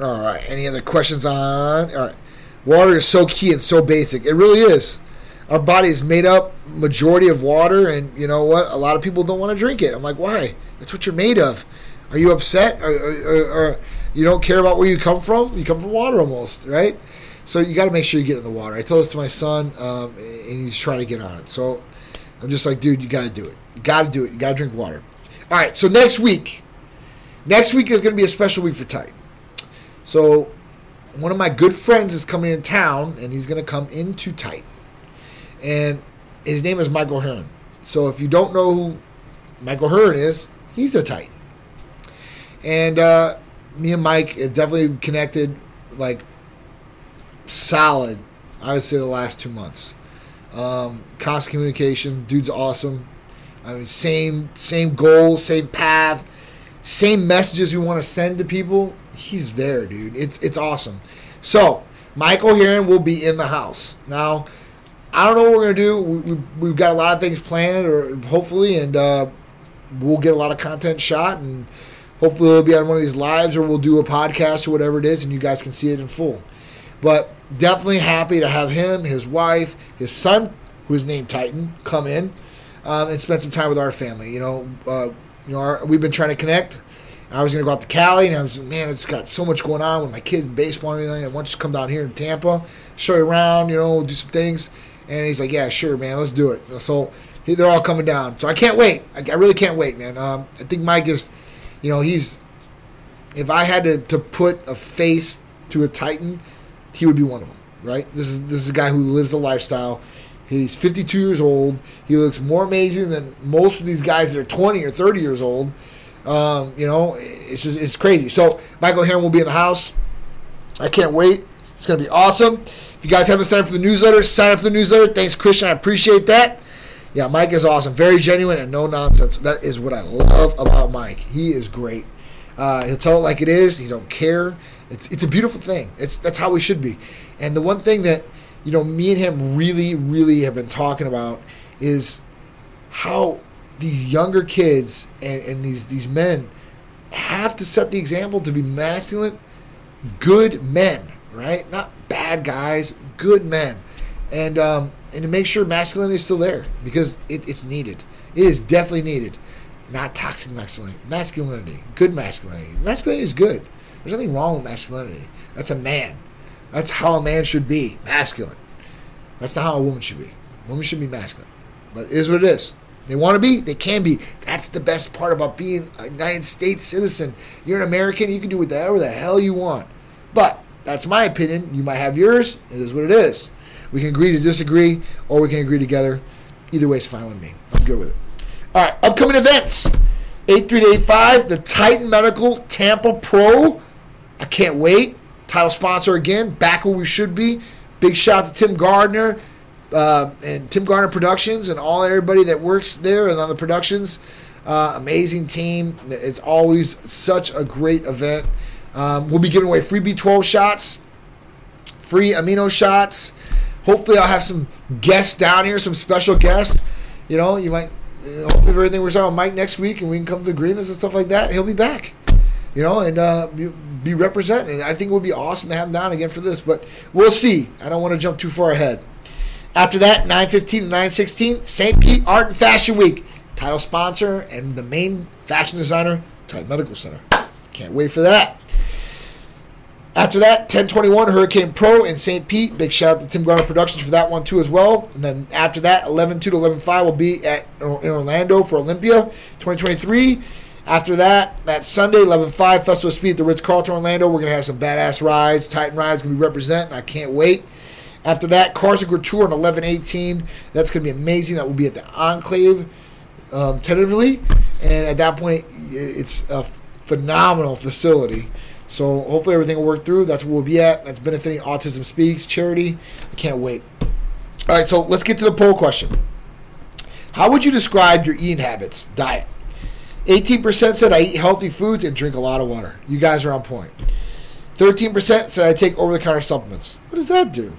All right, any other questions on? All right. Water is so key and so basic. It really is. Our body is made up majority of water, and you know what? A lot of people don't want to drink it. I'm like, why? That's what you're made of. Are you upset? Or, or, or you don't care about where you come from? You come from water almost, right? So you got to make sure you get in the water. I told this to my son, um, and he's trying to get on it. So I'm just like, dude, you got to do it. You got to do it. You got to drink water. All right, so next week. Next week is going to be a special week for Titan. So one of my good friends is coming in town, and he's going to come into Titan. And his name is Michael Hearn. So if you don't know who Michael Hearn is, he's a Titan. And uh, me and Mike have definitely connected, like, solid, I would say, the last two months. Um, constant communication. Dude's awesome. I mean, same same goals, same path, same messages we want to send to people. He's there, dude. It's it's awesome. So Michael Hearn will be in the house. Now, I don't know what we're gonna do. We, we, we've got a lot of things planned, or hopefully, and uh, we'll get a lot of content shot, and hopefully it'll be on one of these lives, or we'll do a podcast or whatever it is, and you guys can see it in full. But definitely happy to have him, his wife, his son, who is named Titan, come in um, and spend some time with our family. You know, uh, you know, our, we've been trying to connect. I was going to go out to Cali, and I was man, it's got so much going on with my kids and baseball and everything. I want you to come down here in Tampa, show you around, you know, do some things. And he's like, yeah, sure, man, let's do it. So they're all coming down. So I can't wait. I, I really can't wait, man. Um, I think Mike is, you know, he's, if I had to, to put a face to a Titan, he would be one of them, right? This is this is a guy who lives a lifestyle. He's fifty-two years old. He looks more amazing than most of these guys that are twenty or thirty years old. Um, you know, it's just it's crazy. So Michael Hearn will be in the house. I can't wait. It's going to be awesome. If you guys haven't signed up for the newsletter, sign up for the newsletter. Thanks, Christian. I appreciate that. Yeah, Mike is awesome. Very genuine and no nonsense. That is what I love about Mike. He is great. Uh, he'll tell it like it is. He don't care. It's it's a beautiful thing. It's that's how we should be. And the one thing that, you know, me and him really, really have been talking about is how these younger kids and, and these, these men have to set the example to be masculine, good men, right? Not bad guys, good men. And um, and to make sure masculinity is still there, because it, it's needed. It is definitely needed. Not toxic masculinity. Masculinity. Good masculinity. Masculinity is good. There's nothing wrong with masculinity. That's a man. That's how a man should be. Masculine. That's not how a woman should be. Women should be masculine. But it is what it is. They want to be. They can be. That's the best part about being a United States citizen. You're an American. You can do whatever the hell you want. But that's my opinion. You might have yours. It is what it is. We can agree to disagree, or we can agree together. Either way is fine with me. I'm good with it. All right, upcoming events, eight three to eight five, the Titan Medical Tampa Pro. I can't wait. Title sponsor again, back where we should be. Big shout out to Tim Gardner uh, and Tim Gardner Productions and all everybody that works there and on the productions. Uh, amazing team. It's always such a great event. Um, we'll be giving away free B twelve shots, free amino shots. Hopefully I'll have some guests down here, some special guests. You know, you might... Hopefully everything works out with Mike next week and we can come to agreements and stuff like that. He'll be back, you know, and uh, be, be represented. I think it would be awesome to have him down again for this, but we'll see. I don't want to jump too far ahead. After that, nine fifteen to nine sixteen, Saint Pete Art and Fashion Week. Title sponsor and the main fashion designer, Titan Medical Center. Can't wait for that. After that, ten twenty-one, Hurricane Pro in Saint Pete. Big shout out to Tim Gardner Productions for that one, too, as well. And then after that, eleven two to eleven five will be at in Orlando for Olympia twenty twenty-three. After that, that Sunday, eleven five, Festival of Speed at the Ritz-Carlton Orlando. We're going to have some badass rides. Titan Ride's going to be representing. I can't wait. After that, Carson Couture on eleven eighteen. That's going to be amazing. That will be at the Enclave, um, tentatively. And at that point, it's a phenomenal facility. So hopefully everything will work through. That's where we'll be at. That's benefiting Autism Speaks charity. I can't wait. All right, so let's get to the poll question. How would you describe your eating habits, diet? eighteen percent said I eat healthy foods and drink a lot of water. You guys are on point. thirteen percent said I take over-the-counter supplements. What does that do?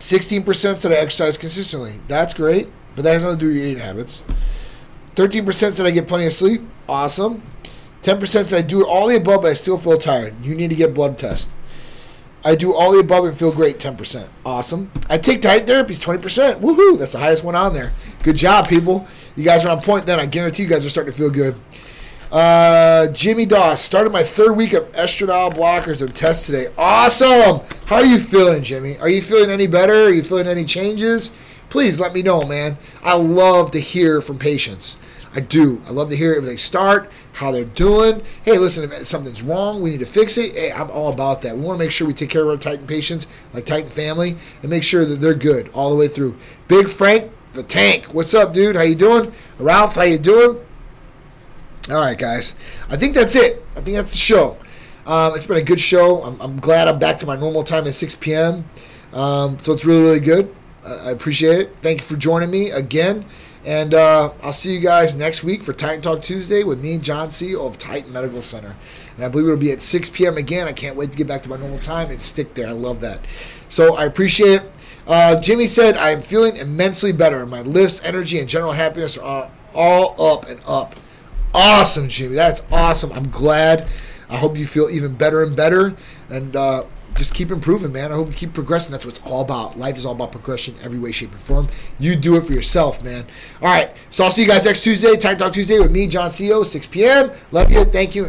sixteen percent said I exercise consistently. That's great, but that has nothing to do with your eating habits. thirteen percent said I get plenty of sleep. Awesome. ten percent said I do all the above, but I still feel tired. You need to get blood test. I do all the above and feel great, ten percent. Awesome. I take diet therapies, twenty percent. Woohoo, that's the highest one on there. Good job, people. You guys are on point then. I guarantee you guys are starting to feel good. Uh, Jimmy Doss, started my third week of estradiol blockers of tests today. Awesome. How are you feeling, Jimmy? Are you feeling any better? Are you feeling any changes? Please let me know, man. I love to hear from patients. I do. I love to hear if they start, how they're doing. Hey, listen, if something's wrong, we need to fix it. Hey, I'm all about that. We want to make sure we take care of our Titan patients, like Titan family, and make sure that they're good all the way through. Big Frank the Tank. What's up, dude? How you doing? Ralph, how you doing? All right, guys. I think that's it. I think that's the show. Um, it's been a good show. I'm, I'm glad I'm back to my normal time at six p.m. Um, so it's really, really good. Uh, I appreciate it. Thank you for joining me again. And uh, I'll see you guys next week for Titan Talk Tuesday with me, John C. of Titan Medical Center. And I believe it'll be at six p.m. again. I can't wait to get back to my normal time and stick there. I love that. So I appreciate it. Uh, Jimmy said, I am feeling immensely better. My lifts, energy, and general happiness are all up and up. Awesome, Jimmy. That's awesome. I'm glad. I hope you feel even better and better. And uh, just keep improving, man. I hope you keep progressing. That's what it's all about. Life is all about progression every way, shape, and form. You do it for yourself, man. All right. So I'll see you guys next Tuesday, Titan Talk Tuesday with me, John C O, six p.m. Love you. Thank you.